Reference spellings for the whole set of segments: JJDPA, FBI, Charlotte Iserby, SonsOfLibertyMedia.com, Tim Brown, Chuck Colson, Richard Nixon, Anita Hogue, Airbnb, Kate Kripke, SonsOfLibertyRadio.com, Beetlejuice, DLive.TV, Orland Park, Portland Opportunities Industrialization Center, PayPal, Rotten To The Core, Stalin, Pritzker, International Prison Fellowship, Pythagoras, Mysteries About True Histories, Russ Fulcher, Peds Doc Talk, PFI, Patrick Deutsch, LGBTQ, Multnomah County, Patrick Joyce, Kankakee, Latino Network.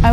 I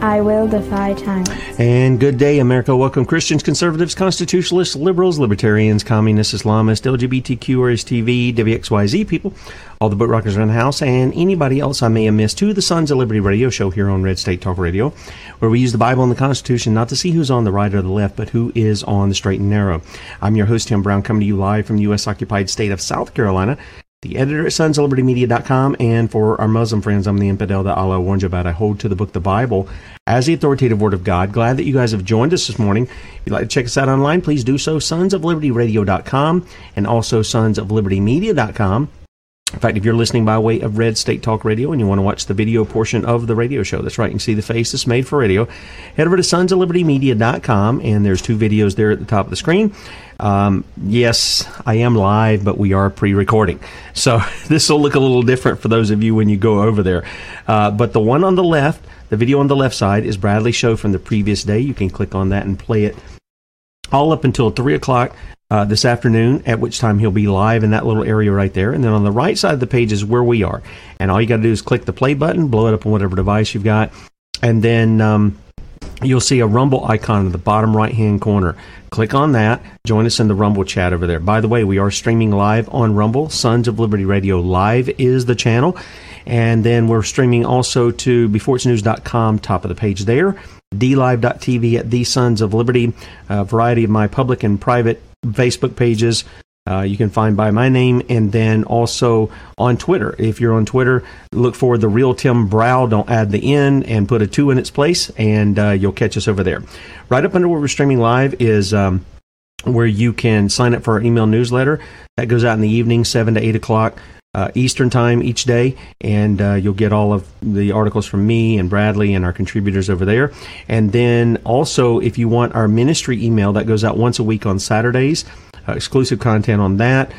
I will defy tyrants. And good day, America. Welcome Christians, conservatives, constitutionalists, liberals, libertarians, communists, Islamists, LGBTQ, RSTV, WXYZ people, all the boat rockers around the house, and anybody else I may have missed to the Sons of Liberty radio show here on Red State Talk Radio, where we use the Bible and the Constitution not to see who's on the right or the left, but who is on the straight and narrow. I'm your host, Tim Brown, coming to you live from the U.S. occupied state of South Carolina, the editor at SonsOfLibertyMedia.com, and for our Muslim friends, I'm the infidel that Allah warned you about. I hold to the book, the Bible, as the authoritative word of God. Glad that you guys have joined us this morning. If you'd like to check us out online, please do so, SonsOfLibertyRadio.com and also SonsOfLibertyMedia.com. In fact, if you're listening by way of Red State Talk Radio and you want to watch the video portion of the radio show, that's right, you can see the face that's made for radio, head over to SonsOfLibertyMedia.com, and there's 2 videos there at the top of the screen. Yes, I am live, but we are pre-recording. So this will look a little different for those of you when you go over there. But the one on the left, the video on the left side, is Bradley's show from the previous day. You can click on that and play it all up until 3 o'clock. This afternoon, at which time he'll be live in that little area right there. And then on the right side of the page is where we are. And all you got to do is click the play button, blow it up on whatever device you've got. And then you'll see a Rumble icon in the bottom right-hand corner. Click on that. Join us in the Rumble chat over there. By the way, we are streaming live on Rumble. Sons of Liberty Radio Live is the channel. And then we're streaming also to BeforeItsNews.com, top of the page there. DLive.TV at The Sons of Liberty. A variety of my public and private Facebook pages you can find by my name, and then also on Twitter. If you're on Twitter, look for the real Tim Brown. Don't add the N and put a 2 in its place, and you'll catch us over there. Right up under where we're streaming live is where you can sign up for our email newsletter. That goes out in the evening, 7 to 8 o'clock Eastern time each day, and you'll get all of the articles from me and Bradley and our contributors over there. And then also, if you want our ministry email, that goes out once a week on Saturdays, exclusive content on that.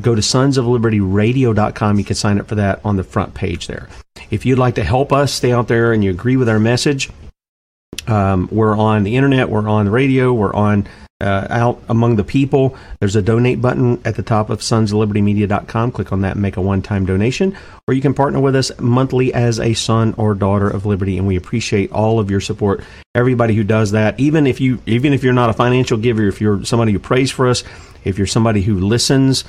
Go to sonsoflibertyradio.com. You can sign up for that on the front page there. If you'd like to help us stay out there and you agree with our message, we're on the internet, we're on the radio, we're on out among the people. There's a donate button at the top of SonsOfLibertyMedia.com. Click on that and make a one-time donation. Or you can partner with us monthly as a son or daughter of Liberty, and we appreciate all of your support. Everybody who does that, even if you're not a financial giver, if you're somebody who prays for us, if you're somebody who listens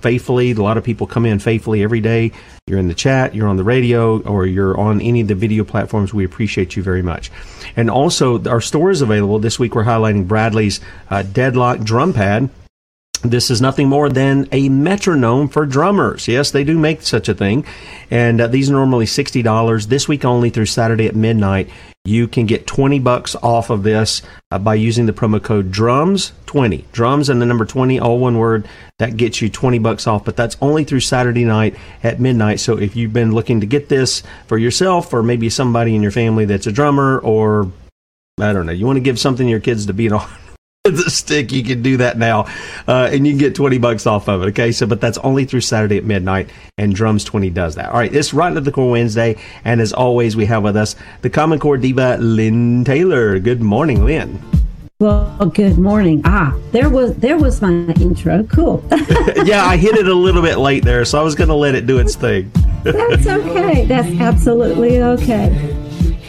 faithfully, a lot of people come in faithfully every day. You're in the chat, you're on the radio, or you're on any of the video platforms. We appreciate you very much. And also, our store is available. This week we're highlighting Bradley's Deadlock drum pad. This is nothing more than a metronome for drummers. Yes, they do make such a thing. And these are normally $60. This week only through Saturday at midnight, you can get $20 off of this by using the promo code DRUMS20. Drums and the number 20, all one word. That gets you $20 off, but that's only through Saturday night at midnight. So if you've been looking to get this for yourself or maybe somebody in your family that's a drummer, or, I don't know, you want to give something to your kids to beat on the stick, you can do that now, and you can get $20 off of it. Okay, so but that's only through Saturday at midnight, and Drums 20 does that. All right, it's Rotten To The Core Wednesday, and as always, we have with us the Common Core Diva, Lynne Taylor. Good morning, Lynne. Well, good morning. There was my intro. Cool. Yeah, I hit it a little bit late there, so I was going to let it do its thing. That's okay. That's absolutely okay.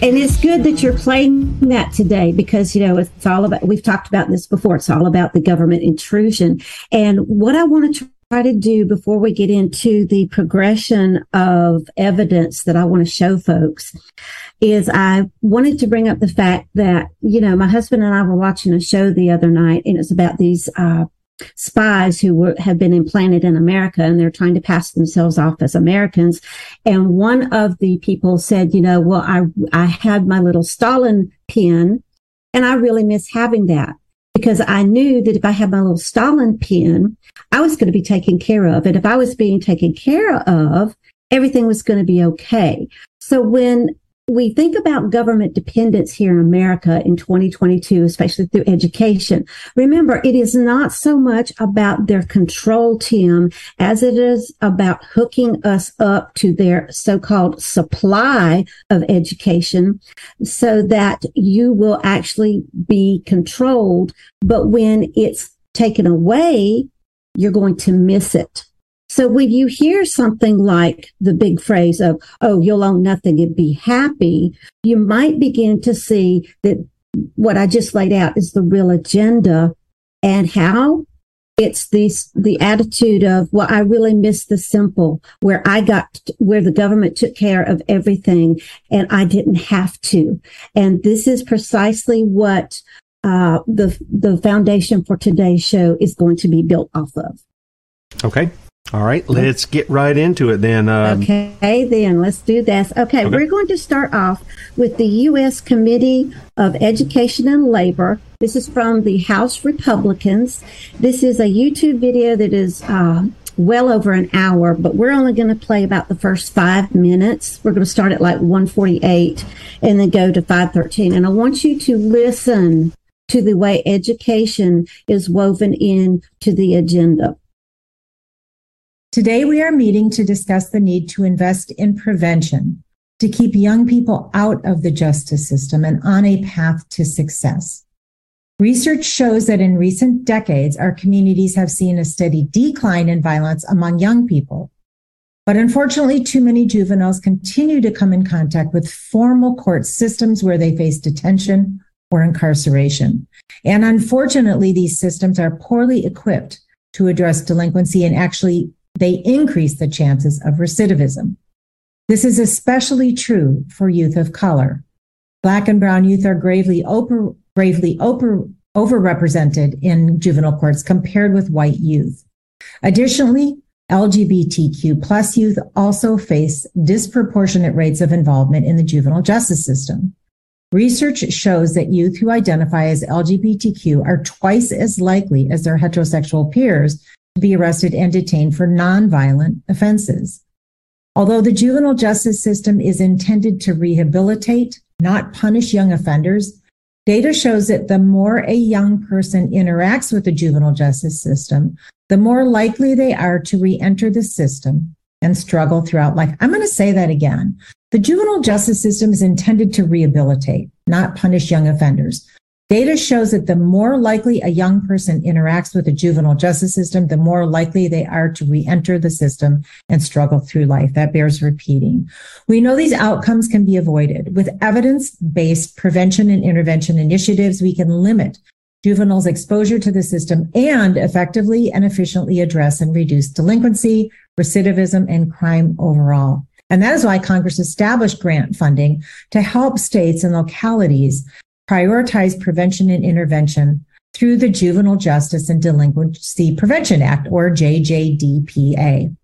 And it's good that you're playing that today because, you know, it's all about, we've talked about this before, it's all about the government intrusion. And what I want to try to do before we get into the progression of evidence that I want to show folks is I wanted to bring up the fact that, you know, my husband and I were watching a show the other night, and it's about these spies who have been implanted in America, and they're trying to pass themselves off as Americans. And one of the people said, you know, well, I had my little Stalin pin, and I really miss having that because I knew that if I had my little Stalin pin, I was going to be taken care of. And if I was being taken care of, everything was going to be okay. So when we think about government dependence here in America in 2022, especially through education, remember, it is not so much about their control, Tim, as it is about hooking us up to their so-called supply of education so that you will actually be controlled. But when it's taken away, you're going to miss it. So when you hear something like the big phrase of, oh, you'll own nothing and be happy, you might begin to see that what I just laid out is the real agenda, and how it's the attitude of, well, I really miss the simple, where the government took care of everything and I didn't have to. And this is precisely what the foundation for today's show is going to be built off of. Okay. All right, let's get right into it then. Okay, then, let's do this. Okay, we're going to start off with the U.S. Committee of Education and Labor. This is from the House Republicans. This is a YouTube video that is well over an hour, but we're only going to play about the first 5 minutes. We're going to start at like 1:48 and then go to 5:13. And I want you to listen to the way education is woven into the agenda. Today, we are meeting to discuss the need to invest in prevention to keep young people out of the justice system and on a path to success. Research shows that in recent decades, our communities have seen a steady decline in violence among young people. But unfortunately, too many juveniles continue to come in contact with formal court systems where they face detention or incarceration. And unfortunately, these systems are poorly equipped to address delinquency, and actually they increase the chances of recidivism. This is especially true for youth of color. Black and brown youth are overrepresented in juvenile courts compared with white youth. Additionally, LGBTQ plus youth also face disproportionate rates of involvement in the juvenile justice system. Research shows that youth who identify as LGBTQ are twice as likely as their heterosexual peers be arrested and detained for nonviolent offenses. Although the juvenile justice system is intended to rehabilitate, not punish young offenders, data shows that the more a young person interacts with the juvenile justice system, the more likely they are to re-enter the system and struggle throughout life. I'm going to say that again. The juvenile justice system is intended to rehabilitate, not punish young offenders. Data shows that the more likely a young person interacts with the juvenile justice system, the more likely they are to re-enter the system and struggle through life. That bears repeating. We know these outcomes can be avoided. With evidence-based prevention and intervention initiatives, we can limit juveniles' exposure to the system and effectively and efficiently address and reduce delinquency, recidivism, and crime overall. And that is why Congress established grant funding to help states and localities prioritize prevention and intervention through the Juvenile Justice and Delinquency Prevention Act, or JJDPA.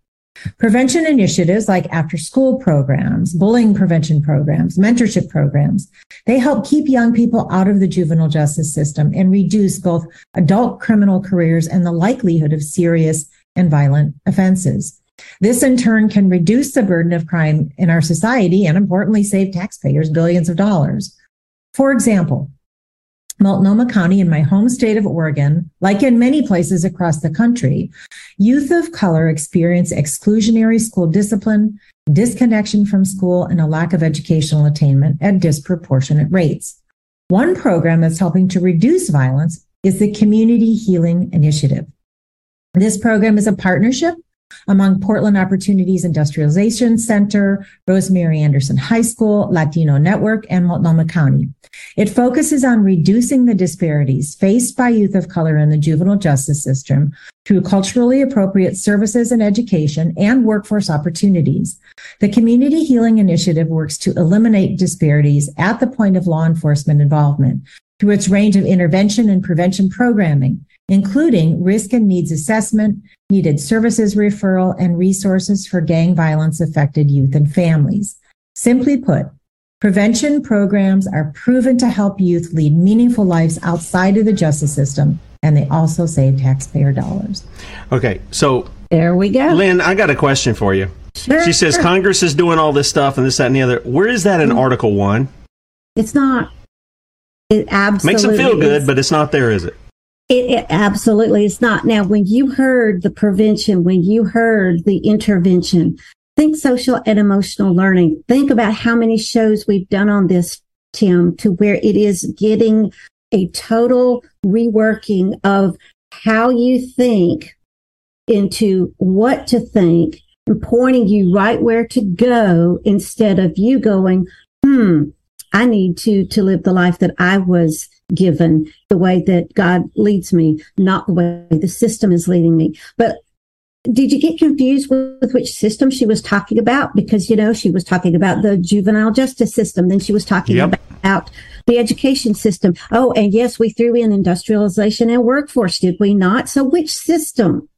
Prevention initiatives like after-school programs, bullying prevention programs, mentorship programs, they help keep young people out of the juvenile justice system and reduce both adult criminal careers and the likelihood of serious and violent offenses. This, in turn, can reduce the burden of crime in our society and, importantly, save taxpayers billions of dollars. For example, Multnomah County in my home state of Oregon, like in many places across the country, youth of color experience exclusionary school discipline, disconnection from school, and a lack of educational attainment at disproportionate rates. One program that's helping to reduce violence is the Community Healing Initiative. This program is a partnership among Portland Opportunities Industrialization Center, Rosemary Anderson High School, Latino Network, and Multnomah County. It focuses on reducing the disparities faced by youth of color in the juvenile justice system through culturally appropriate services and education and workforce opportunities. The Community Healing Initiative works to eliminate disparities at the point of law enforcement involvement through its range of intervention and prevention programming, including risk and needs assessment, needed services referral, and resources for gang violence-affected youth and families. Simply put, prevention programs are proven to help youth lead meaningful lives outside of the justice system, and they also save taxpayer dollars. Okay, so there we go. Lynn, I got a question for you. Sure, she says Congress is doing all this stuff and this, that, and the other. Where is that in Article 1? It's not. It absolutely makes them feel good, but it's not there, is it? It absolutely is not. Now, when you heard the prevention, when you heard the intervention, think social and emotional learning. Think about how many shows we've done on this, Tim, to where it is getting a total reworking of how you think into what to think and pointing you right where to go instead of you going, I need to live the life that I was given, the way that God leads me, not the way the system is leading me. But did you get confused with which system she was talking about? Because, you know, she was talking about the juvenile justice system. Then she was talking about the education system. Oh, and yes, we threw in industrialization and workforce, did we not? So which system?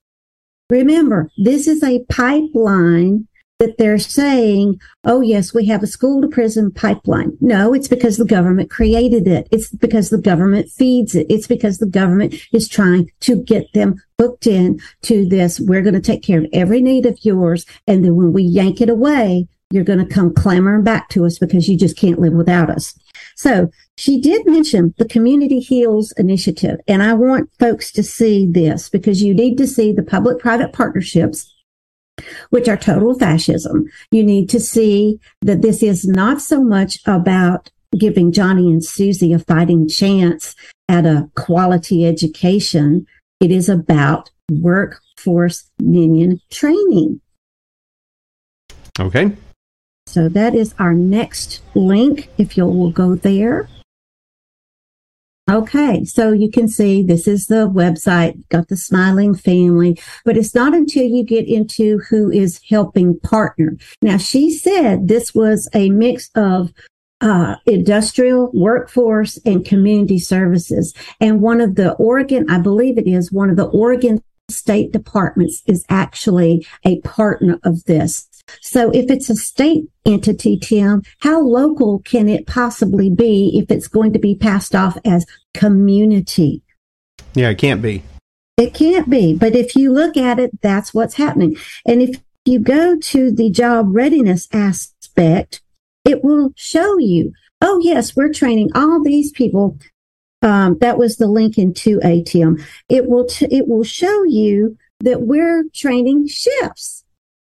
Remember, this is a pipeline that they're saying, oh, yes, we have a school to prison pipeline. No, it's because the government created it. It's because the government feeds it. It's because the government is trying to get them hooked in to this. We're going to take care of every need of yours. And then when we yank it away, you're going to come clamoring back to us because you just can't live without us. So she did mention the Community Heals Initiative. And I want folks to see this because you need to see the public-private partnerships, which are total fascism. You need to see that this is not so much about giving Johnny and Susie a fighting chance at a quality education. It is about workforce minion training. Okay. So that is our next link, if you will go there. Okay, so you can see this is the website, got the smiling family, but it's not until you get into who is helping partner. Now, she said this was a mix of industrial, workforce, and community services. And one of the Oregon, I believe it is, one of the Oregon state departments is actually a partner of this. So if it's a state entity, Tim, how local can it possibly be if it's going to be passed off as community? Yeah, it can't be. It can't be. But if you look at it, that's what's happening. And if you go to the job readiness aspect, it will show you, oh, yes, we're training all these people. That was the link in 2A, Tim. It will show you that we're training shifts.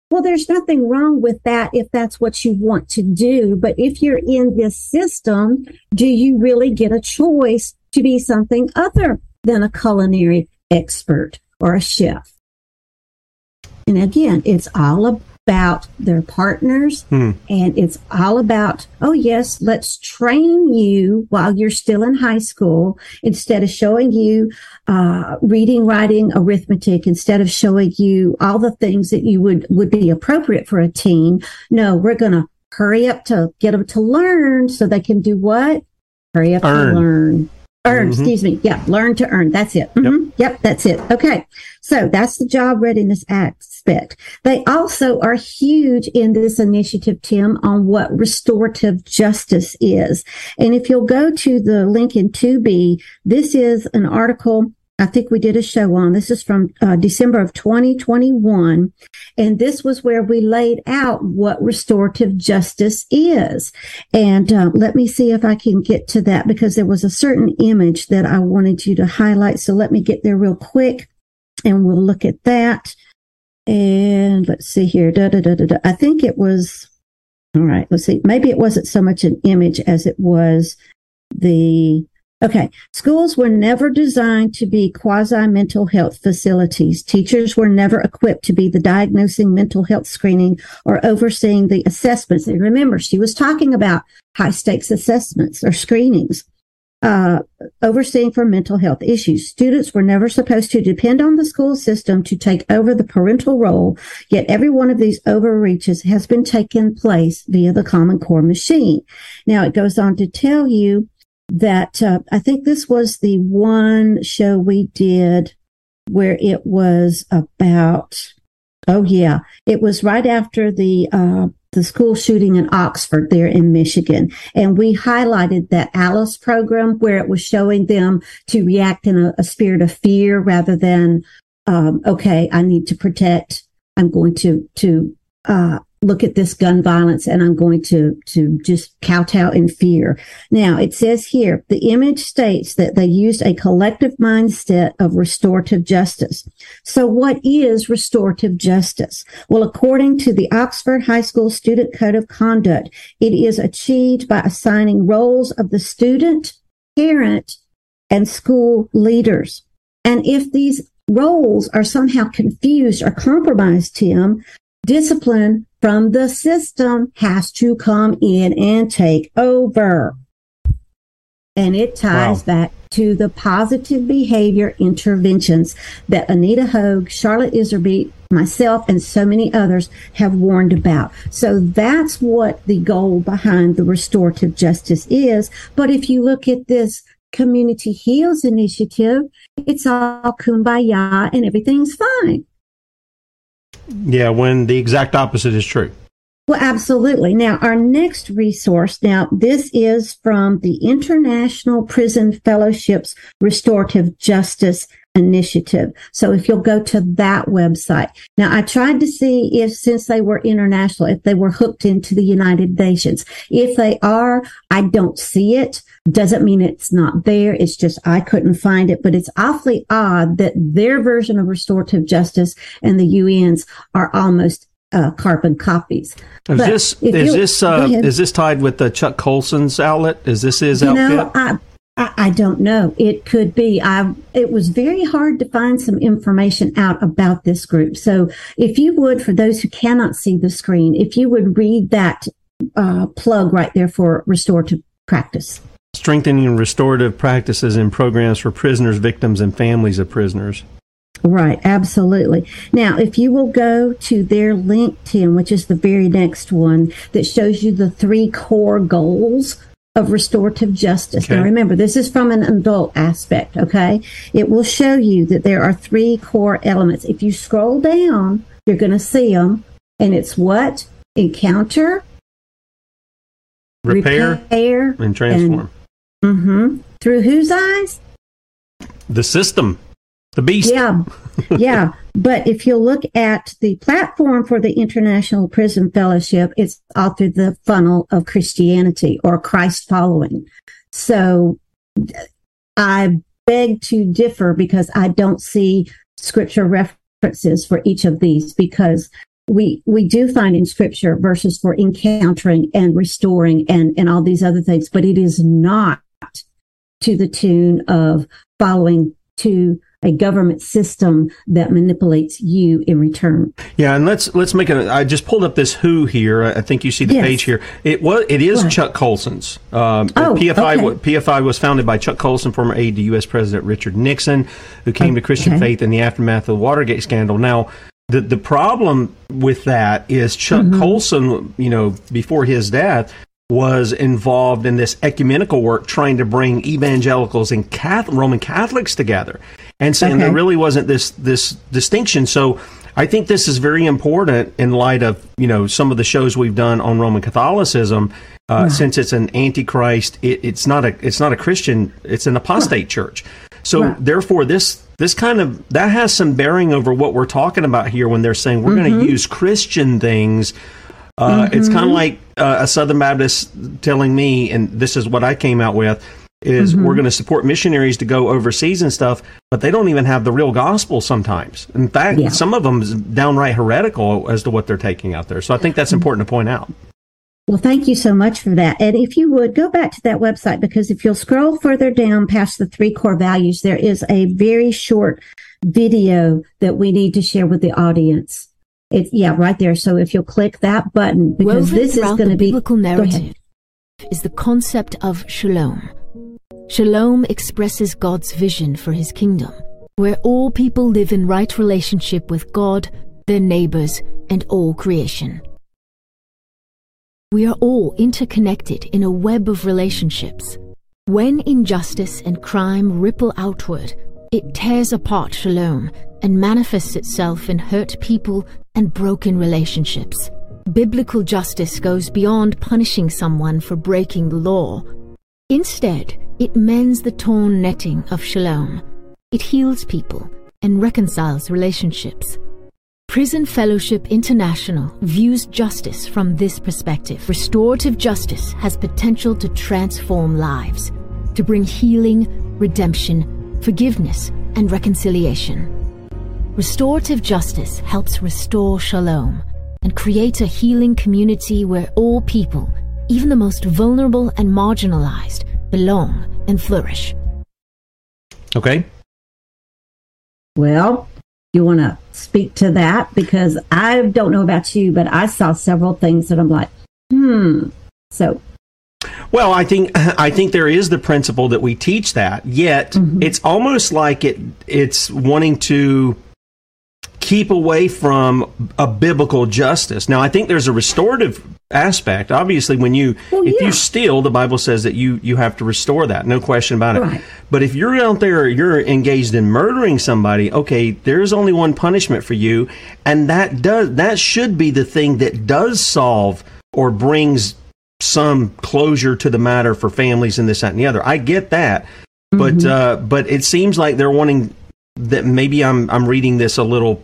Well, there's nothing wrong with that if that's what you want to do. But if you're in this system, do you really get a choice to be something other than a culinary expert or a chef. And again, it's all about their partners, and it's all about, oh, yes, let's train you while you're still in high school instead of showing you reading, writing, arithmetic, instead of showing you all the things that you would be appropriate for a teen. No, we're going to hurry up to get them to learn so they can do what? Hurry up to learn. Earn, excuse me. Yeah, learn to earn. That's it. Yep, that's it. Okay. So that's the job readiness aspect. They also are huge in this initiative, Tim, on what restorative justice is. And if you'll go to the link in 2B, this is an article I think we did a show on. This is from December of 2021. And this was where we laid out what restorative justice is. And let me see if I can get to that, because there was a certain image that I wanted you to highlight. So let me get there real quick and we'll look at that. And let's see here. I think it was, all right, let's see. Maybe it wasn't so much an image as it was the... Okay. Schools were never designed to be quasi-mental health facilities. Teachers were never equipped to be the diagnosing mental health screening or overseeing the assessments. And remember, she was talking about high-stakes assessments or screenings, overseeing for mental health issues. Students were never supposed to depend on the school system to take over the parental role, yet every one of these overreaches has been taken place via the Common Core machine. Now, it goes on to tell you that I think this was the one show we did where it was about, it was right after the school shooting in Oxford there in Michigan. And we highlighted that ALICE program where it was showing them to react in a spirit of fear rather than, okay, I need to protect, I'm going to look at this gun violence, and I'm going to just kowtow in fear. Now, it says here, the image states that they used a collective mindset of restorative justice. So what is restorative justice? Well, according to the Oxford High School Student Code of Conduct, it is achieved by assigning roles of the student, parent, and school leaders. And if these roles are somehow confused or compromised, Tim, discipline from the system has to come in and take over. And it ties back to the positive behavior interventions that Anita Hogue, Charlotte Iserby, myself, and so many others have warned about. So that's what the goal behind the restorative justice is. But if you look at this Community Heals Initiative, it's all kumbaya and everything's fine. Yeah, when the exact opposite is true. Well, absolutely. Now, our next resource, now this is from the International Prison Fellowship's Restorative Justice Initiative. So if you'll go to that website. Now, I tried to see if, since they were international, if they were hooked into the United Nations. If they are, I don't see it. Doesn't mean it's not there. It's just I couldn't find it. But it's awfully odd that their version of restorative justice and the UN's are almost carbon copies. Is this tied with the Chuck Colson's outlet? Is this his outfit? You know, I don't know. It could be. It was very hard to find some information out about this group. So if you would, for those who cannot see the screen, if you would read that plug right there for restorative practice. Strengthening restorative practices and programs for prisoners, victims, and families of prisoners. Right, absolutely. Now, if you will go to their link, Tim, which is the very next one that shows you the three core goals of restorative justice. Okay. Now, remember, this is from an adult aspect, okay? It will show you that there are three core elements. If you scroll down, you're going to see them, and it's what? Encounter, repair and transform. And, through whose eyes? The system. The beast. Yeah. Yeah. But if you look at the platform for the International Prison Fellowship, it's all through the funnel of Christianity or Christ following. So I beg to differ because I don't see scripture references for each of these, because we do find in scripture verses for encountering and restoring and all these other things, but it is not to the tune of following to a government system that manipulates you in return. Yeah, and let's make it. I just pulled up this who here. I think you see the page here. It is right. Chuck Colson's. PFI. Okay. PFI was founded by Chuck Colson, former aide to U.S. President Richard Nixon, who came to Christian faith in the aftermath of the Watergate scandal. Now, the problem with that is Chuck Colson, you know, before his death, was involved in this ecumenical work trying to bring evangelicals and Roman Catholics together, and saying there really wasn't this distinction. So I think this is very important in light of, you know, some of the shows we've done on Roman Catholicism, since it's an antichrist, it's not a Christian, it's an apostate church. So therefore this kind of, that has some bearing over what we're talking about here when they're saying we're going to use Christian things. It's kind of like a Southern Baptist telling me, and this is what I came out with, is we're going to support missionaries to go overseas and stuff, but they don't even have the real gospel sometimes. In fact, some of them is downright heretical as to what they're taking out there. So I think that's important to point out. Well, thank you so much for that. And if you would go back to that website, because if you'll scroll further down past the three core values, there is a very short video that we need to share with the audience. It, right there. So if you'll click that button, because this is going to be... Woven throughout the biblical narrative is the concept of shalom. Shalom expresses God's vision for his kingdom, where all people live in right relationship with God, their neighbors, and all creation. We are all interconnected in a web of relationships. When injustice and crime ripple outward, it tears apart shalom and manifests itself in hurt people and broken relationships. Biblical justice goes beyond punishing someone for breaking the law. Instead, it mends the torn netting of shalom. It heals people and reconciles relationships. Prison Fellowship International views justice from this perspective. Restorative justice has potential to transform lives, to bring healing, redemption, forgiveness, and reconciliation. Restorative justice helps restore shalom and create a healing community where all people, even the most vulnerable and marginalized, belong and flourish. Okay. Well, you want to speak to that? Because I don't know about you, but I saw several things that I'm like, so... Well, I think there is the principle that we teach that, yet it's almost like it's wanting to keep away from a biblical justice. Now, I think there's a restorative aspect. Obviously, when you if you steal, the Bible says that you have to restore that. No question about it. Right. But if you're out there, you're engaged in murdering somebody, okay, there's only one punishment for you, and that should be the thing that does solve or brings some closure to the matter for families and this, that, and the other. I get that, but it seems like they're wanting that. Maybe I'm reading this a little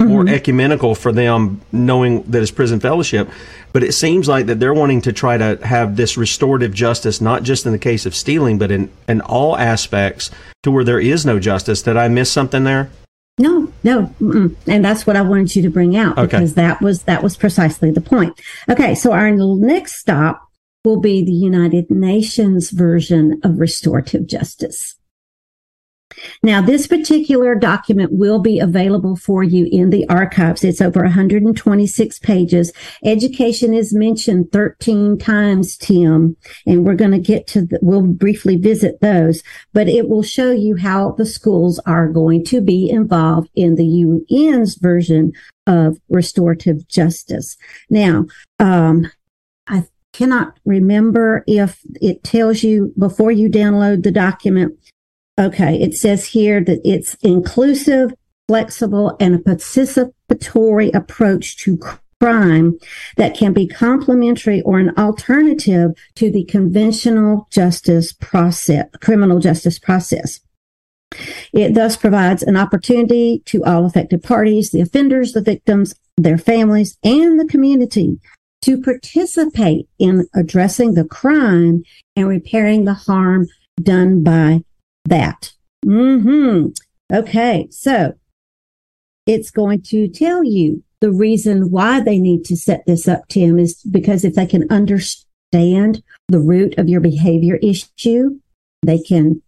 more ecumenical for them, knowing that it's prison fellowship. But it seems like that they're wanting to try to have this restorative justice, not just in the case of stealing, but in all aspects, to where there is no justice. Did I miss something there? No. And that's what I wanted you to bring out, because that was precisely the point. Okay, so our next stop will be the United Nations version of restorative justice. Now, this particular document will be available for you in the archives. It's over 126 pages. Education is mentioned 13 times, Tim, and we're going to get to, we'll briefly visit those, but it will show you how the schools are going to be involved in the UN's version of restorative justice. Now, I cannot remember if it tells you before you download the document. Okay, it says here that it's inclusive, flexible, and a participatory approach to crime that can be complementary or an alternative to the conventional justice process, criminal justice process. It thus provides an opportunity to all affected parties, the offenders, the victims, their families, and the community to participate in addressing the crime and repairing the harm done by that. Okay, so it's going to tell you the reason why they need to set this up, Tim, is because if they can understand the root of your behavior issue, They can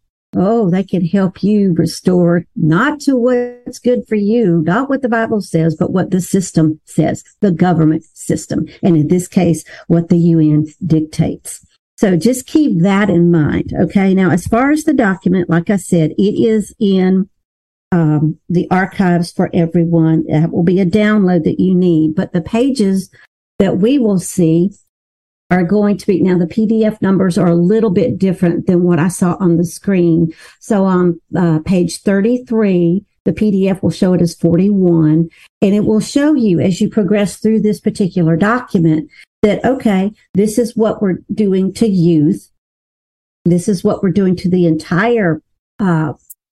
help you restore, not to what's good for you, not what the Bible says, but what the system says, the government system. And in this case, what the UN dictates. So just keep that in mind. Okay. Now, as far as the document, like I said, it is in the archives for everyone. That will be a download that you need, but the pages that we will see are going to be, now the PDF numbers are a little bit different than what I saw on the screen. So on page 33, the PDF will show it as 41, and it will show you as you progress through this particular document that, okay, this is what we're doing to youth. This is what we're doing to the entire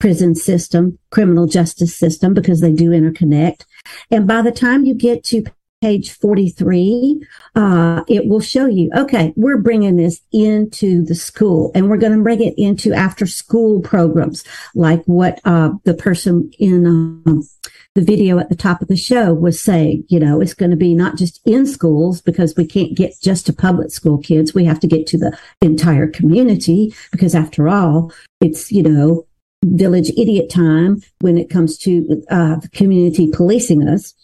prison system, criminal justice system, because they do interconnect. And by the time you get to page 43, it will show you, okay, we're bringing this into the school, and we're going to bring it into after school programs, like what the person in the video at the top of the show was saying. You know, it's going to be not just in schools, because we can't get just to public school kids. We have to get to the entire community, because after all, it's, you know, village idiot time when it comes to the community policing us.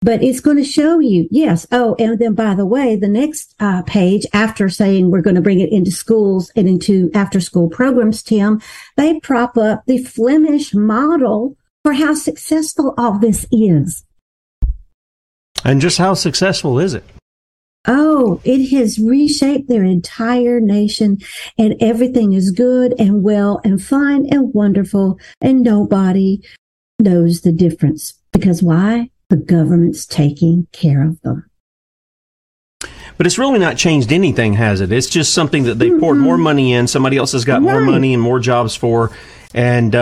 But it's going to show you, yes. Oh, and then by the way, the next page, after saying we're going to bring it into schools and into after school programs, Tim, they prop up the Flemish model for how successful all this is. And just how successful is it? Oh, it has reshaped their entire nation, and everything is good and well and fine and wonderful, and nobody knows the difference. Because why? The government's taking care of them. But it's really not changed anything, has it? It's just something that they poured more money in. Somebody else has got more money and more jobs for, and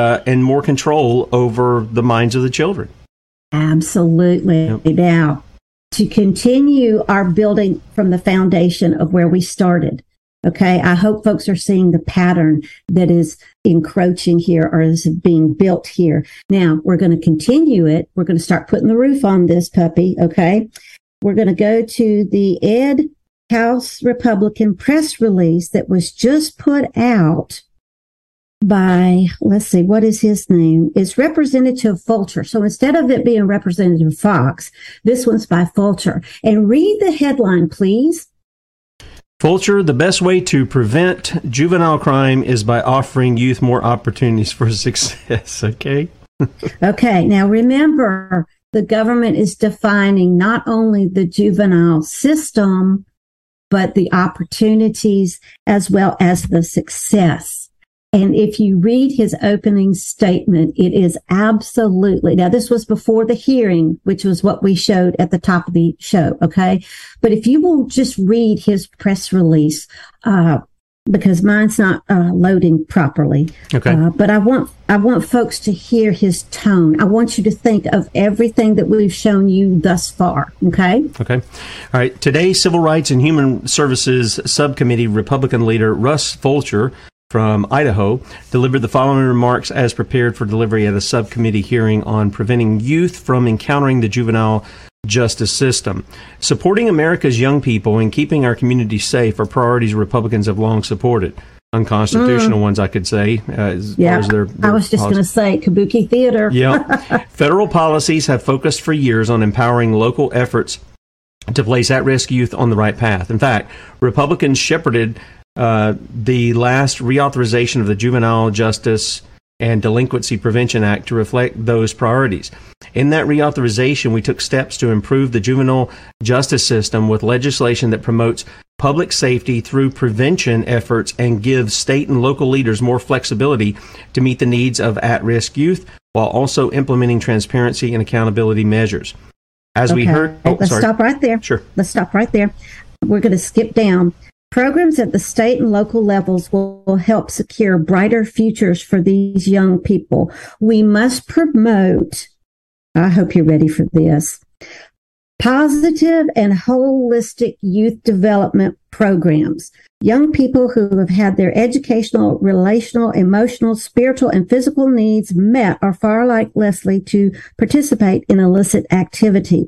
more control over the minds of the children. Absolutely. Yep. Now, to continue our building from the foundation of where we started, okay, I hope folks are seeing the pattern that is encroaching here, or is being built here. Now, we're going to continue it. We're going to start putting the roof on this puppy, okay? We're going to go to the Ed House Republican press release that was just put out by, let's see, what is his name? It's Representative Fulcher. So instead of it being Representative Fox, this one's by Fulcher. And read the headline, please. Fulcher, the best way to prevent juvenile crime is by offering youth more opportunities for success, okay? Okay, now remember, the government is defining not only the juvenile system, but the opportunities as well as the success. And if you read his opening statement, it is absolutely, now this was before the hearing, which was what we showed at the top of the show, okay? But if you will just read his press release, because mine's not loading properly. Okay. But I want folks to hear his tone. I want you to think of everything that we've shown you thus far, okay? Okay. All right. Today, Civil Rights and Human Services Subcommittee Republican Leader Russ Fulcher from Idaho delivered the following remarks as prepared for delivery at a subcommittee hearing on preventing youth from encountering the juvenile justice system. Supporting America's young people and keeping our communities safe are priorities Republicans have long supported. Unconstitutional ones, I could say. Yeah, as their I was just going to say, Kabuki theater. Yeah. Federal policies have focused for years on empowering local efforts to place at-risk youth on the right path. In fact, Republicans shepherded the last reauthorization of the Juvenile Justice and Delinquency Prevention Act to reflect those priorities. In that reauthorization, we took steps to improve the juvenile justice system with legislation that promotes public safety through prevention efforts and gives state and local leaders more flexibility to meet the needs of at-risk youth, while also implementing transparency and accountability measures. As we heard... Oh, let's stop right there. Sure. Let's stop right there. We're going to skip down. Programs at the state and local levels will help secure brighter futures for these young people. We must promote, I hope you're ready for this, positive and holistic youth development programs. Young people who have had their educational, relational, emotional, spiritual, and physical needs met are far less likely to participate in illicit activity.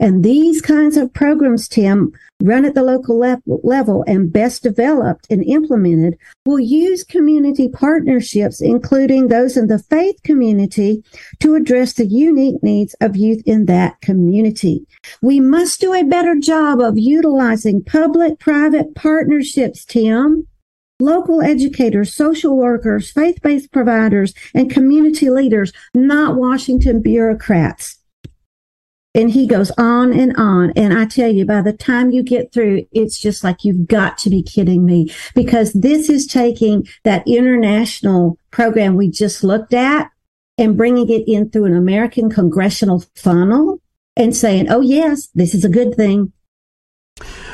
And these kinds of programs, Tim, run at the local level and best developed and implemented, will use community partnerships, including those in the faith community, to address the unique needs of youth in that community. We must do a better job of utilizing public-private partnerships, Tim. Local educators, social workers, faith-based providers, and community leaders, not Washington bureaucrats. And he goes on. And I tell you, by the time you get through, it's just like, you've got to be kidding me, because this is taking that international program we just looked at and bringing it in through an American congressional funnel and saying, oh, yes, this is a good thing.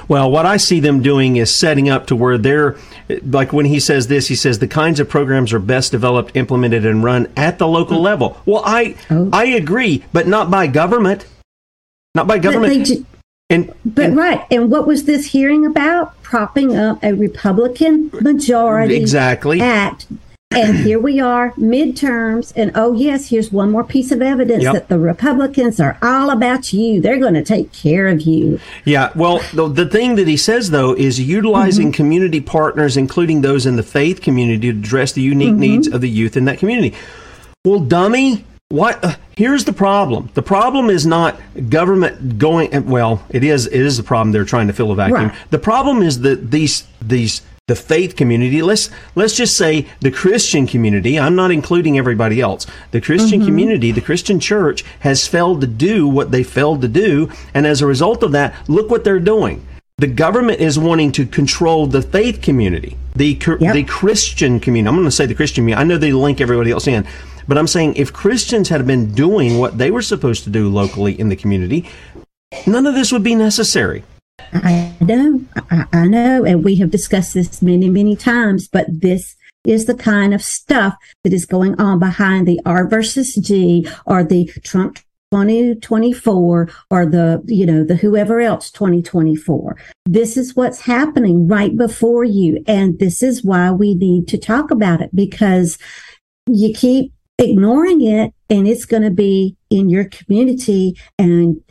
Well, what I see them doing is setting up to where they're, like when he says this, he says the kinds of programs are best developed, implemented, and run at the local level. Well, I agree, but not by government. Not by government. Right. And what was this hearing about? Propping up a Republican majority act. And here we are, midterms, and oh, yes, here's one more piece of evidence that the Republicans are all about you. They're going to take care of you. Yeah, well, the thing that he says, though, is utilizing community partners, including those in the faith community, to address the unique needs of the youth in that community. Well, dummy, what? Here's the problem. The problem is not government going, well, it is the problem. They're trying to fill a vacuum. Right. The problem is that the faith community, let's just say the Christian community, I'm not including everybody else, the Christian community, the Christian church has failed to do what they failed to do, and as a result of that, look what they're doing. The government is wanting to control the faith community, the Christian community. I'm going to say the Christian community. I know they link everybody else in, but I'm saying if Christians had been doing what they were supposed to do locally in the community, none of this would be necessary. I know, and we have discussed this many, many times, but this is the kind of stuff that is going on behind the R versus G, or the Trump 2024, or the whoever else 2024. This is what's happening right before you, and this is why we need to talk about it, because you keep ignoring it, and it's going to be in your community, and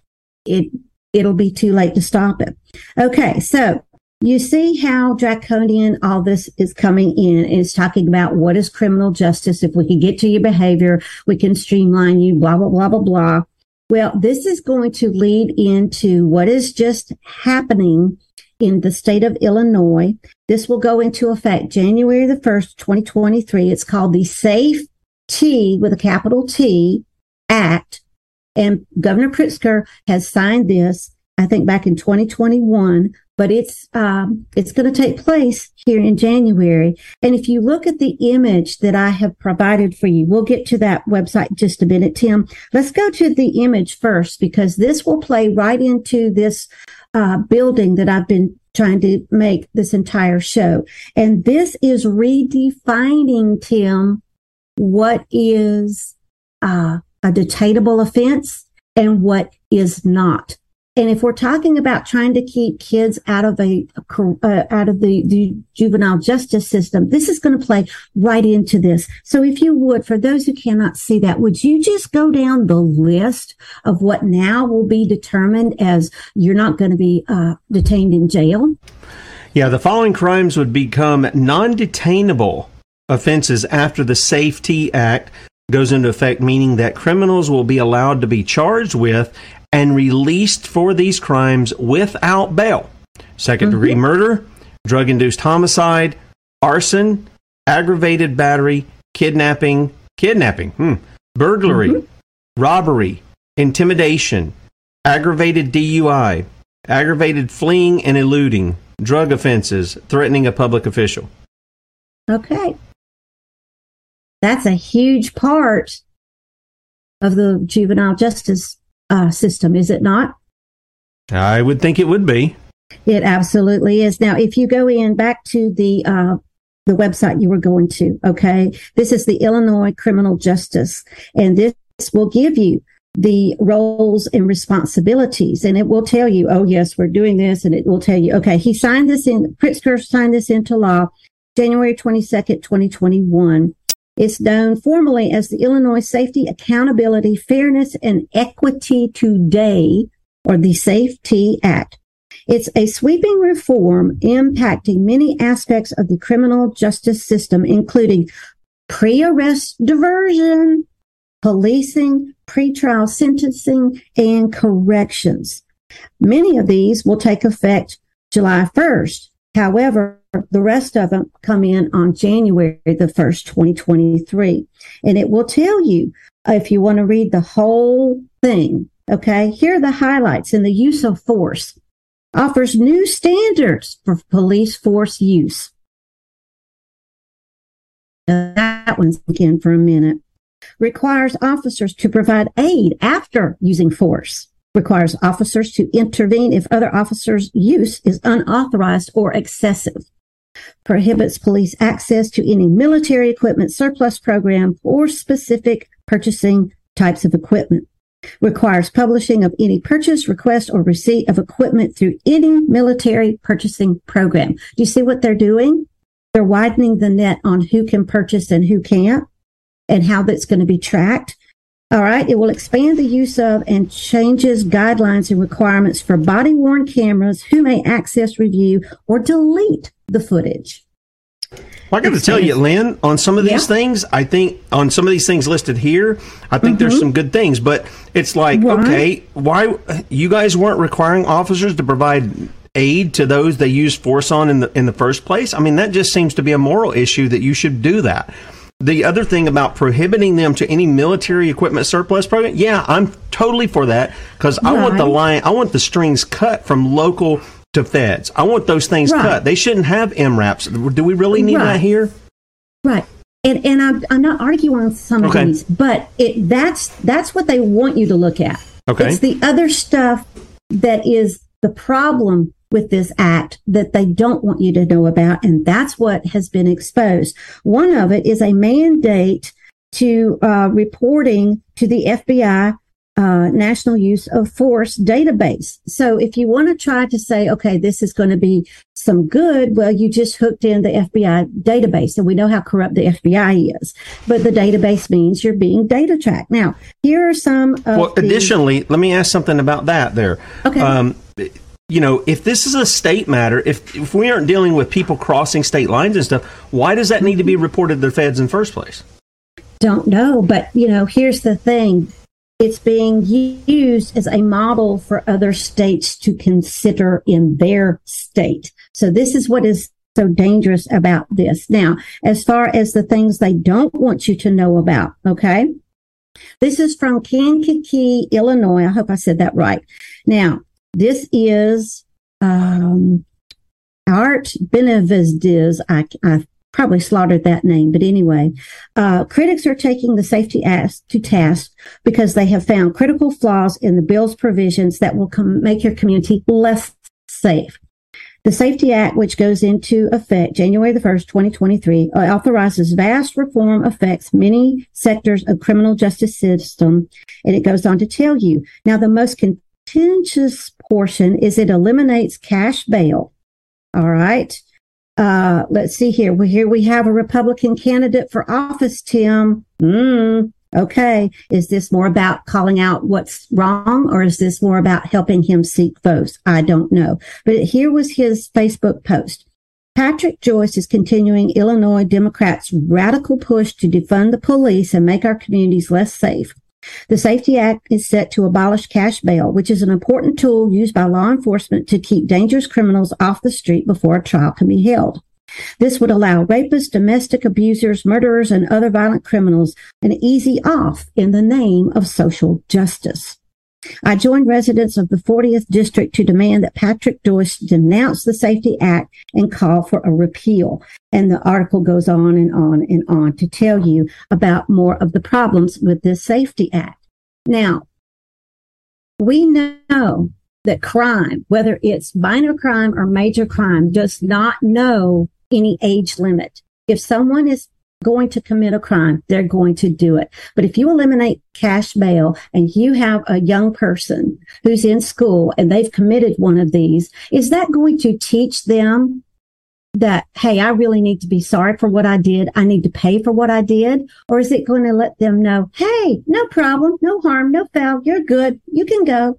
it'll be too late to stop it. Okay, so you see how draconian all this is coming in. It's talking about what is criminal justice. If we can get to your behavior, we can streamline you, blah, blah, blah, blah, blah. Well, this is going to lead into what is just happening in the state of Illinois. This will go into effect January the 1st, 2023. It's called the SAFE-T, with a capital T, Act. And Governor Pritzker has signed this, I think, back in 2021, but it's going to take place here in January. And if you look at the image that I have provided for you, we'll get to that website in just a minute, Tim. Let's go to the image first, because this will play right into this building that I've been trying to make this entire show. And this is redefining, Tim, what is a detainable offense and what is not. And if we're talking about trying to keep kids out of the juvenile justice system, this is going to play right into this. So if you would, for those who cannot see that, would you just go down the list of what now will be determined as you're not going to be detained in jail? Yeah, the following crimes would become non-detainable offenses after the SAFE-T Act goes into effect, meaning that criminals will be allowed to be charged with and released for these crimes without bail. Second-degree murder, drug-induced homicide, arson, aggravated battery, kidnapping, burglary, robbery, intimidation, aggravated DUI, aggravated fleeing and eluding, drug offenses, threatening a public official. Okay. That's a huge part of the juvenile justice system, is it not? I would think it would be. It absolutely is. Now, if you go in back to the website you were going to, okay, this is the Illinois Criminal Justice, and this will give you the roles and responsibilities, and it will tell you, oh, yes, we're doing this, and it will tell you, okay, Pritzker signed this into law January 22nd, 2021. It's known formally as the Illinois Safety, Accountability, Fairness, and Equity Today or the SAFE-T Act. It's a sweeping reform impacting many aspects of the criminal justice system, including pre-arrest diversion, policing, pretrial sentencing, and corrections. Many of these will take effect July 1st. However, the rest of them come in on January the 1st, 2023. And it will tell you if you want to read the whole thing. Okay, here are the highlights in the use of force. Offers new standards for police force use. That one's again for a minute. Requires officers to provide aid after using force. Requires officers to intervene if other officers' use is unauthorized or excessive. Prohibits police access to any military equipment surplus program or specific purchasing types of equipment. Requires publishing of any purchase, request, or receipt of equipment through any military purchasing program. Do you see what they're doing? They're widening the net on who can purchase and who can't and how that's going to be tracked. All right, it will expand the use of and changes guidelines and requirements for body-worn cameras, who may access, review, or delete the footage. Well, I got to tell you, Lynn, on some of these things, I think on some of these things listed here, I think there's some good things, but it's like, okay, why you guys weren't requiring officers to provide aid to those they used force on in the first place? I mean, that just seems to be a moral issue that you should do that. The other thing about prohibiting them to any military equipment surplus program, yeah, I'm totally for that because I want the line, I want the strings cut from local to feds. I want those things cut. They shouldn't have MRAPs. Do we really need that here? Right. And I'm not arguing on some of these, but that's what they want you to look at. Okay. It's the other stuff that is the problem with this act that they don't want you to know about, and that's what has been exposed. One of it is a mandate to reporting to the FBI National Use of Force database. So if you want to try to say, okay, this is going to be some good, well, you just hooked in the FBI database, and we know how corrupt the FBI is. But the database means you're being data tracked. Now, here are some of additionally, let me ask something about that there. Okay. You know, if this is a state matter, if we aren't dealing with people crossing state lines and stuff, why does that need to be reported to the feds in the first place? Don't know, but, you know, here's the thing. It's being used as a model for other states to consider in their state. So this is what is so dangerous about this. Now, as far as the things they don't want you to know about, okay, this is from Kankakee, Illinois. I hope I said that right. Now, this is Art Benavides. I probably slaughtered that name, but anyway. Critics are taking the SAFE-T Act to task because they have found critical flaws in the bill's provisions that will make your community less safe. The SAFE-T Act, which goes into effect January the 1st, 2023, authorizes vast reform affects many sectors of criminal justice system, and it goes on to tell you. Now, the most contentious portion is it eliminates cash bail. All right. Let's see here. Well, here we have a Republican candidate for office, Tim. Okay. Is this more about calling out what's wrong, or is this more about helping him seek votes? I don't know. But here was his Facebook post. Patrick Joyce is continuing Illinois Democrats' radical push to defund the police and make our communities less safe. The SAFE-T Act is set to abolish cash bail, which is an important tool used by law enforcement to keep dangerous criminals off the street before a trial can be held. This would allow rapists, domestic abusers, murderers, and other violent criminals an easy off in the name of social justice. I joined residents of the 40th District to demand that Patrick Deutsch denounce the SAFE-T Act and call for a repeal. And the article goes on and on and on to tell you about more of the problems with this SAFE-T Act. Now, we know that crime, whether it's minor crime or major crime, does not know any age limit. If someone is going to commit a crime, they're going to do it. But if you eliminate cash bail and you have a young person who's in school and they've committed one of these, is that going to teach them that, hey, I really need to be sorry for what I did, I need to pay for what I did? Or is it going to let them know, hey, no problem, no harm, no foul, you're good, you can go?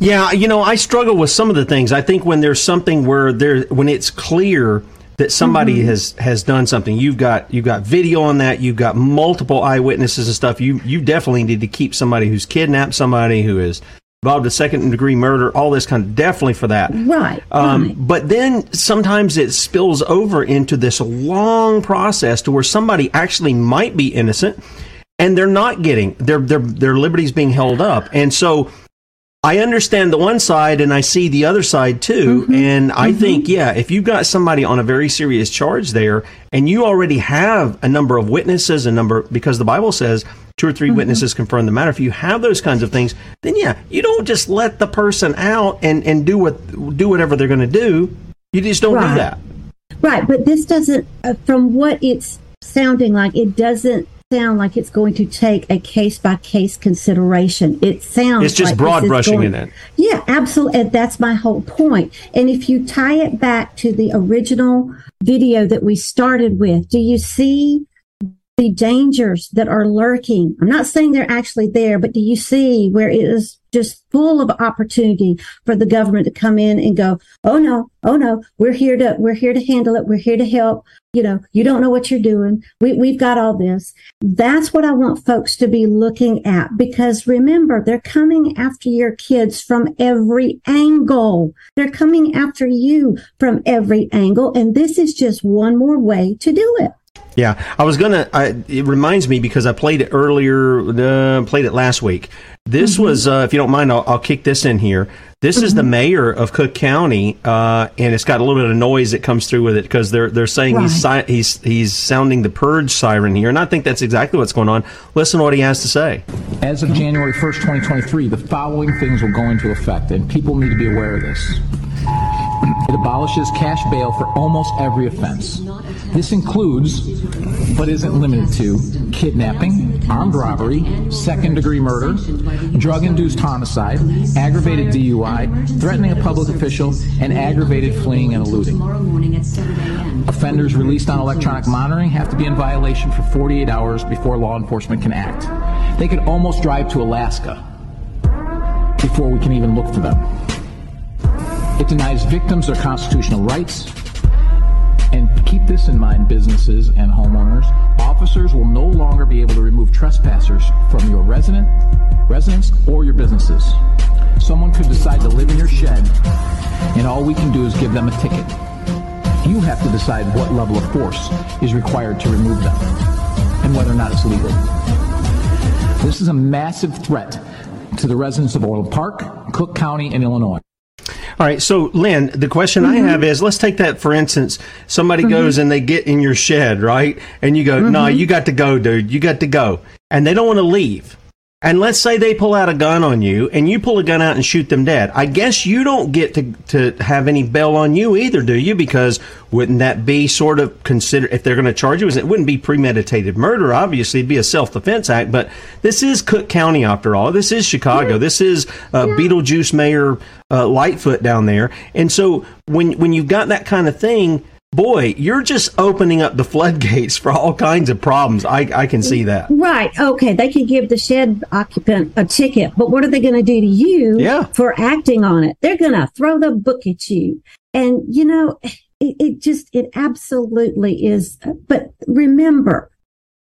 Yeah, you know, I struggle with some of the things. I think when there's something where there, when it's clear that somebody has done something, you've got video on that, you've got multiple eyewitnesses and stuff. You definitely need to keep somebody who's kidnapped somebody, who is involved in second degree murder, all this kind of, definitely for that. Right. But then sometimes it spills over into this long process to where somebody actually might be innocent, and they're not getting their liberties being held up, and so. I understand the one side, and I see the other side, too, and I think, yeah, if you've got somebody on a very serious charge there, and you already have a number of witnesses, because the Bible says 2 or 3 witnesses confirm the matter, if you have those kinds of things, then, yeah, you don't just let the person out and do whatever they're going to do. You just don't do that. Right, but this doesn't, from what it's sounding like, it doesn't sound like it's going to take a case-by-case consideration. It sounds it's just like broad brushing in it. Yeah, absolutely. And that's my whole point. And if you tie it back to the original video that we started with, do you see the dangers that are lurking? I'm not saying they're actually there, but do you see where it is just full of opportunity for the government to come in and go, oh no, we're here to handle it, we're here to help, you know, you don't know what you're doing, we've got all this. That's what I want folks to be looking at, because remember, they're coming after your kids from every angle. They're coming after you from every angle, and this is just one more way to do it. Yeah, it reminds me, because I played it earlier, played it last week. This was, if you don't mind, I'll kick this in here. This is the mayor of Cook County, and it's got a little bit of noise that comes through with it, because they're saying he's sounding the purge siren here, and I think that's exactly what's going on. Listen to what he has to say. As of January 1st, 2023, the following things will go into effect, and people need to be aware of this. It abolishes cash bail for almost every offense. This includes, but isn't limited to, kidnapping, armed robbery, second-degree murder, drug-induced homicide, aggravated DUI, threatening a public official, and aggravated fleeing and eluding. Offenders released on electronic monitoring have to be in violation for 48 hours before law enforcement can act. They could almost drive to Alaska before we can even look for them. It denies victims their constitutional rights. And keep this in mind, businesses and homeowners. Officers will no longer be able to remove trespassers from your residence or your businesses. Someone could decide to live in your shed, and all we can do is give them a ticket. You have to decide what level of force is required to remove them and whether or not it's legal. This is a massive threat to the residents of Orland Park, Cook County, and Illinois. All right, so Lynn, the question I have is, let's take that for instance. Somebody goes and they get in your shed, right? And you go, no, you got to go, dude. You got to go. And they don't want to leave. And let's say they pull out a gun on you, and you pull a gun out and shoot them dead. I guess you don't get to have any bail on you either, do you? Because wouldn't that be sort of considered, if they're going to charge you, it wouldn't be premeditated murder, obviously. It'd be a self-defense act. But this is Cook County, after all. This is Chicago. Yeah. This is Beetlejuice Mayor Lightfoot down there. And so when you've got that kind of thing, boy, you're just opening up the floodgates for all kinds of problems. I can see that. Right. Okay. They can give the shed occupant a ticket, but what are they going to do to you for acting on it? They're going to throw the book at you. And, you know, it absolutely is. But remember,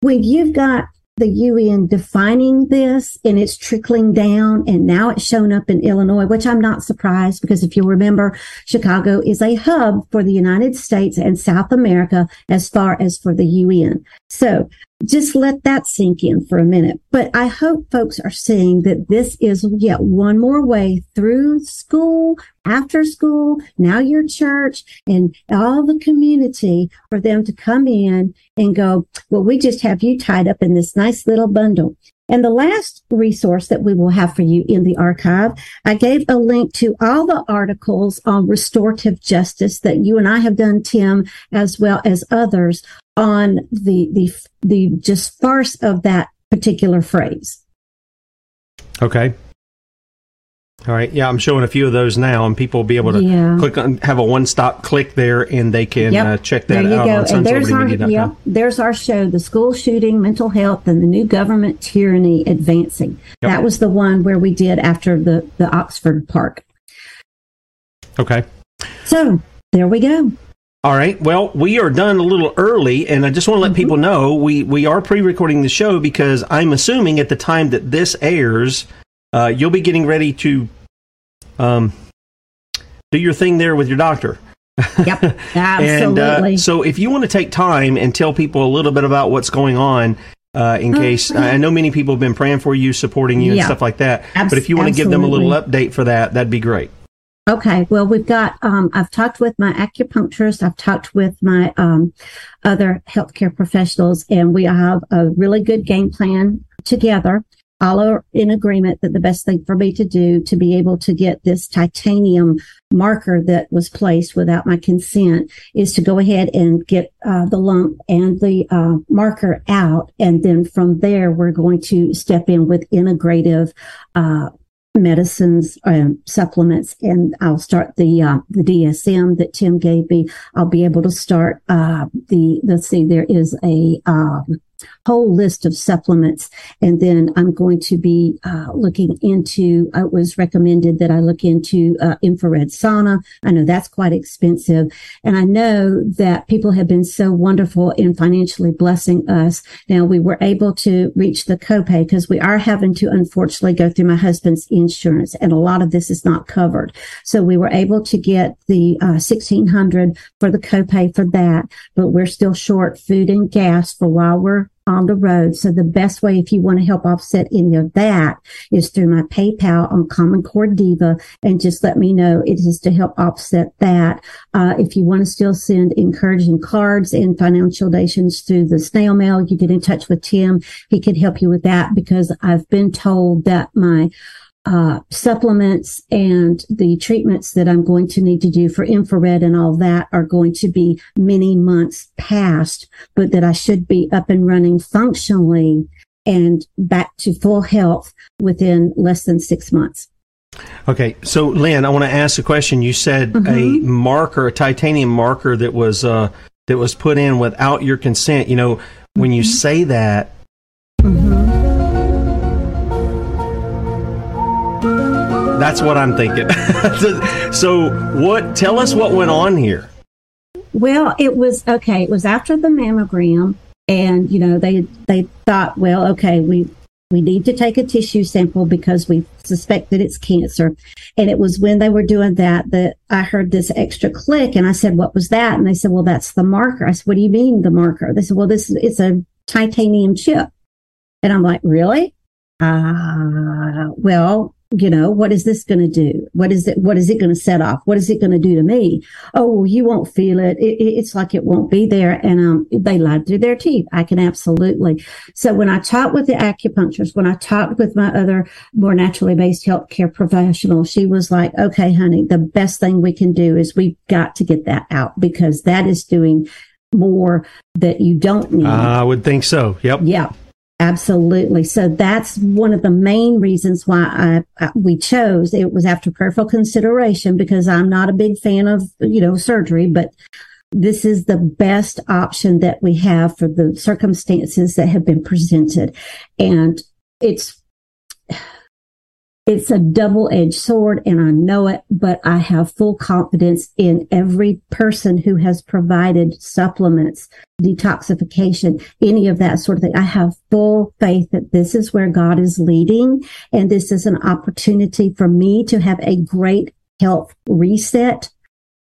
when you've got the UN defining this, and it's trickling down, and now it's shown up in Illinois, which I'm not surprised, because if you'll remember, Chicago is a hub for the United States and South America as far as for the UN. So just let that sink in for a minute. But I hope folks are seeing that this is yet one more way through school, after school, now your church and all the community, for them to come in and go, well, we just have you tied up in this nice little bundle. And the last resource that we will have for you in the archive, I gave a link to all the articles on restorative justice that you and I have done, Tim, as well as others, on the just farce of that particular phrase. Okay. All right. Yeah, I'm showing a few of those now, and people will be able to click on, have a one-stop click there, and they can check that out on SonsOfLibertyMedia.com. Yeah, there's our show, The School Shooting, Mental Health, and the New Government Tyranny Advancing. Yep. That was the one where we did after the Oxford Park. Okay. So, there we go. All right. Well, we are done a little early, and I just want to let people know we are pre-recording the show because I'm assuming at the time that this airs, you'll be getting ready to do your thing there with your doctor. Yep, absolutely. And, so if you want to take time and tell people a little bit about what's going on in case, I know many people have been praying for you, supporting you and stuff like that, but if you want to give them a little update for that, that'd be great. Okay, well, we've got, I've talked with my acupuncturist, I've talked with my other healthcare professionals, and we have a really good game plan together. All are in agreement that the best thing for me to do to be able to get this titanium marker that was placed without my consent is to go ahead and get the lump and the marker out. And then from there, we're going to step in with integrative medicines and supplements. And I'll start the DSM that Tim gave me. I'll be able to start let's see, there is a whole list of supplements. And then I'm going to be looking into, it was recommended that I look into infrared sauna. I know that's quite expensive. And I know that people have been so wonderful in financially blessing us. Now, we were able to reach the copay because we are having to, unfortunately, go through my husband's insurance. And a lot of this is not covered. So we were able to get the $1,600 for the copay for that. But we're still short food and gas for while we're on the road. So the best way, if you want to help offset any of that, is through my PayPal on Common Core Diva, and just let me know it is to help offset that. If you want to still send encouraging cards and financial donations through the snail mail, you get in touch with Tim. He could help you with that, because I've been told that my supplements and the treatments that I'm going to need to do for infrared and all that are going to be many months past, but that I should be up and running functionally and back to full health within less than 6 months. Okay. So, Lynne, I want to ask a question. You said a marker, a titanium marker that was put in without your consent. You know, when you say that, that's what I'm thinking. So tell us what went on here. Well, it was, okay, it was after the mammogram, and, you know, they thought, well, okay, we need to take a tissue sample because we suspect that it's cancer. And it was when they were doing that that I heard this extra click, and I said, what was that? And they said, well, that's the marker. I said, what do you mean the marker? They said, well, it's a titanium chip. And I'm like, really? Well, you know, what is this going to do? What is it going to set off? What is it going to do to me? Oh, you won't feel it. It's like it won't be there. And they lied through their teeth. I can absolutely. So when I talked with the acupuncturist, when I talked with my other more naturally based healthcare professional, she was like, okay, honey, the best thing we can do is we've got to get that out, because that is doing more that you don't need. I would think so. Yep. Yeah. Absolutely. So that's one of the main reasons why we chose. It was after prayerful consideration, because I'm not a big fan of, you know, surgery, but this is the best option that we have for the circumstances that have been presented. And it's a double-edged sword, and I know it, but I have full confidence in every person who has provided supplements, detoxification, any of that sort of thing. I have full faith that this is where God is leading, and this is an opportunity for me to have a great health reset,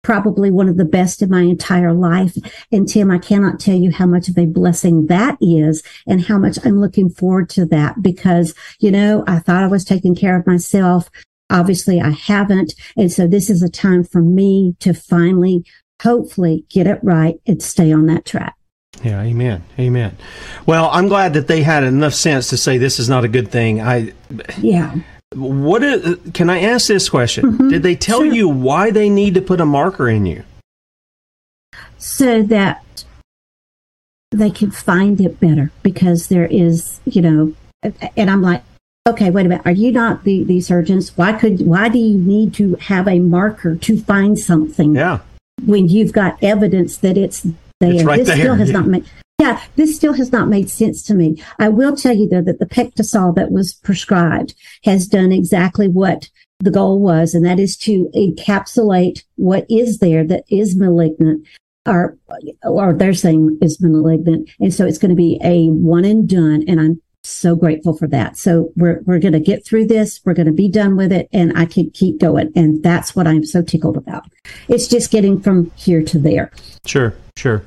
probably one of the best in my entire life. And Tim, I cannot tell you how much of a blessing that is, and how much I'm looking forward to that, because, you know, I thought I was taking care of myself. Obviously, I haven't. And so this is a time for me to finally, hopefully, get it right and stay on that track. Yeah, amen. Amen. Well, I'm glad that they had enough sense to say this is not a good thing. Yeah. What is, can I ask this question? Did they tell you why they need to put a marker in you? So that they can find it better, because there is, you know, and I'm like, okay, wait a minute, are you not the surgeons? Why do you need to have a marker to find something? Yeah. When you've got evidence that it's there. It's right there. Still has not made, yeah, this still has not made sense to me. I will tell you, though, that the pectosol that was prescribed has done exactly what the goal was, and that is to encapsulate what is there that is malignant, or they're saying is malignant. And so it's going to be a one and done, and I'm so grateful for that. So we're going to get through this. We're going to be done with it, and I can keep going. And that's what I'm so tickled about. It's just getting from here to there. Sure, sure.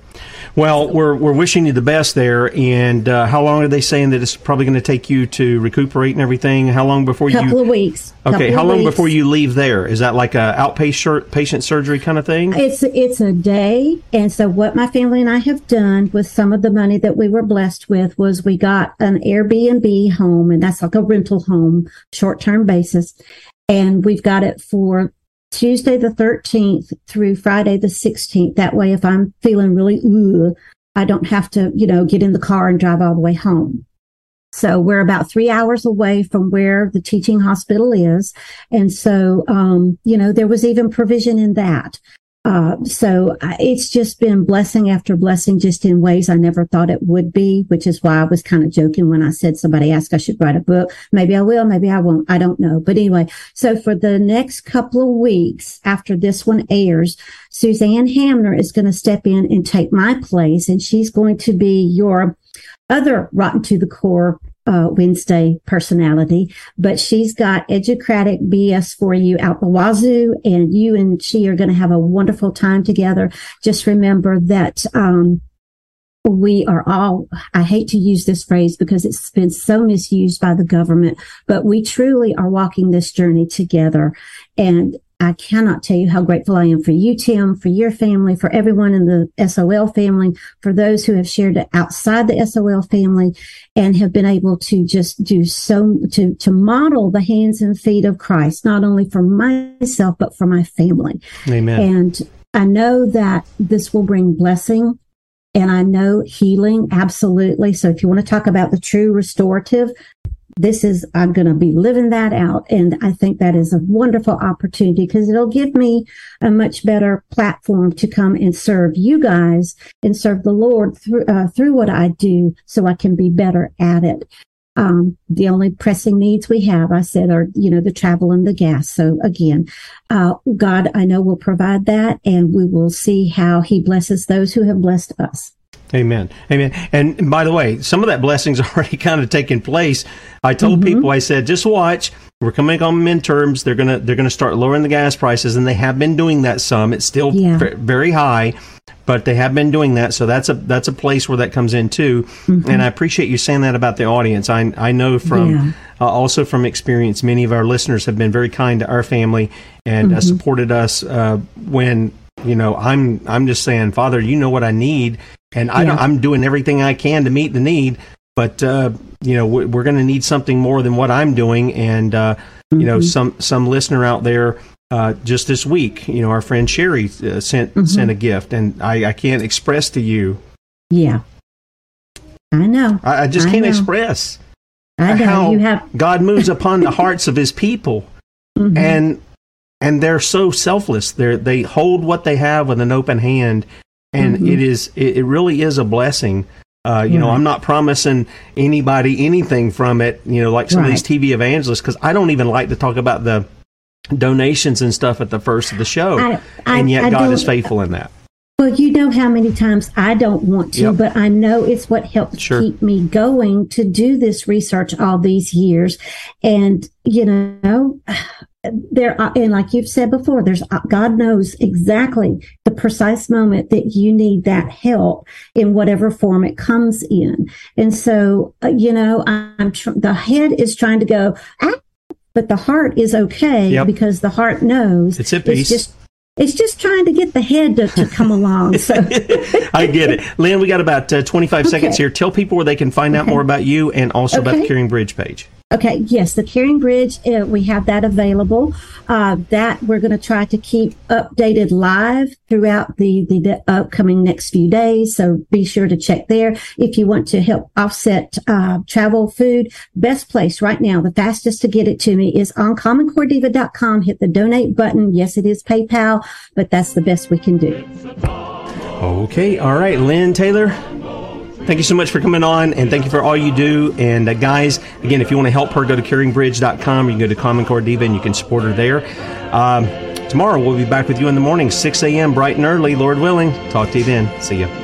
Well, we're wishing you the best there. And how long are they saying that it's probably going to take you to recuperate and everything? How long before you? Couple of weeks. Okay. How long before you leave there? Is that like a outpatient surgery kind of thing? It's a day. And so what my family and I have done with some of the money that we were blessed with was we got an Airbnb home, and that's like a rental home, short-term basis. And we've got it for Tuesday the 13th through Friday the 16th. That way, if I'm feeling really, I don't have to, get in the car and drive all the way home. So we're about 3 hours away from where the teaching hospital is. And so, there was even provision in that. So it's just been blessing after blessing, just in ways I never thought it would be, which is why I was kind of joking when I said somebody asked I should write a book. Maybe I will, maybe I won't. I don't know. But anyway, so for the next couple of weeks after this one airs, Suzanne Hamner is going to step in and take my place, and she's going to be your other Rotten to the Core Wednesday personality, but she's got educratic BS for you out the wazoo, and you and she are going to have a wonderful time together. Just remember that we are all, I hate to use this phrase because it's been so misused by the government, but we truly are walking this journey together. And I cannot tell you how grateful I am for you, Tim, for your family, for everyone in the SOL family, for those who have shared it outside the SOL family and have been able to just do so, to model the hands and feet of Christ, not only for myself, but for my family. Amen. And I know that this will bring blessing, and I know healing, absolutely. So if you want to talk about the true restorative, I'm going to be living that out. And I think that is a wonderful opportunity because it'll give me a much better platform to come and serve you guys and serve the Lord through what I do, so I can be better at it. The only pressing needs we have, I said, are, the travel and the gas. So again, God, I know, will provide that, and we will see how he blesses those who have blessed us. Amen. Amen. And by the way, some of that blessing's already kind of taken place. I told people, I said, just watch. We're coming on midterms. They're gonna start lowering the gas prices, and they have been doing that some. It's still very high, but they have been doing that. So that's a place where that comes in too. And I appreciate you saying that about the audience. I know from also from experience, many of our listeners have been very kind to our family and supported us when. I'm just saying, Father, you know what I need, and I'm doing everything I can to meet the need. But we're going to need something more than what I'm doing. And some listener out there just this week, our friend Sherry sent a gift, and I can't express to you. Yeah, I know. I just can't express how God moves upon the hearts of His people, And they're so selfless. They hold what they have with an open hand, and it really is a blessing. I'm not promising anybody anything from it, like some of these TV evangelists, because I don't even like to talk about the donations and stuff at the first of the show, and yet God is faithful in that. Well, you know how many times I don't want to, but I know it's what helped keep me going to do this research all these years. And, and like you've said before, God knows exactly the precise moment that you need that help in whatever form it comes in. And so, the head is trying to go, but the heart is okay because the heart knows it's at peace. It's just trying to get the head to come along. So. I get it. Lynne, we got about 25 seconds here. Tell people where they can find out more about you and also about the CaringBridge page. Okay, yes, the CaringBridge, we have that available. That we're going to try to keep updated live throughout the upcoming next few days. So be sure to check there. If you want to help offset travel food, best place right now, the fastest to get it to me is on CommonCoreDiva.com. Hit the donate button. Yes, it is PayPal, but that's the best we can do. Okay, all right, Lynne Taylor. Thank you so much for coming on, and thank you for all you do. And guys, again, if you want to help her, go to CaringBridge.com. You can go to Common Core Diva, and you can support her there. Tomorrow, we'll be back with you in the morning, 6 a.m., bright and early, Lord willing. Talk to you then. See ya.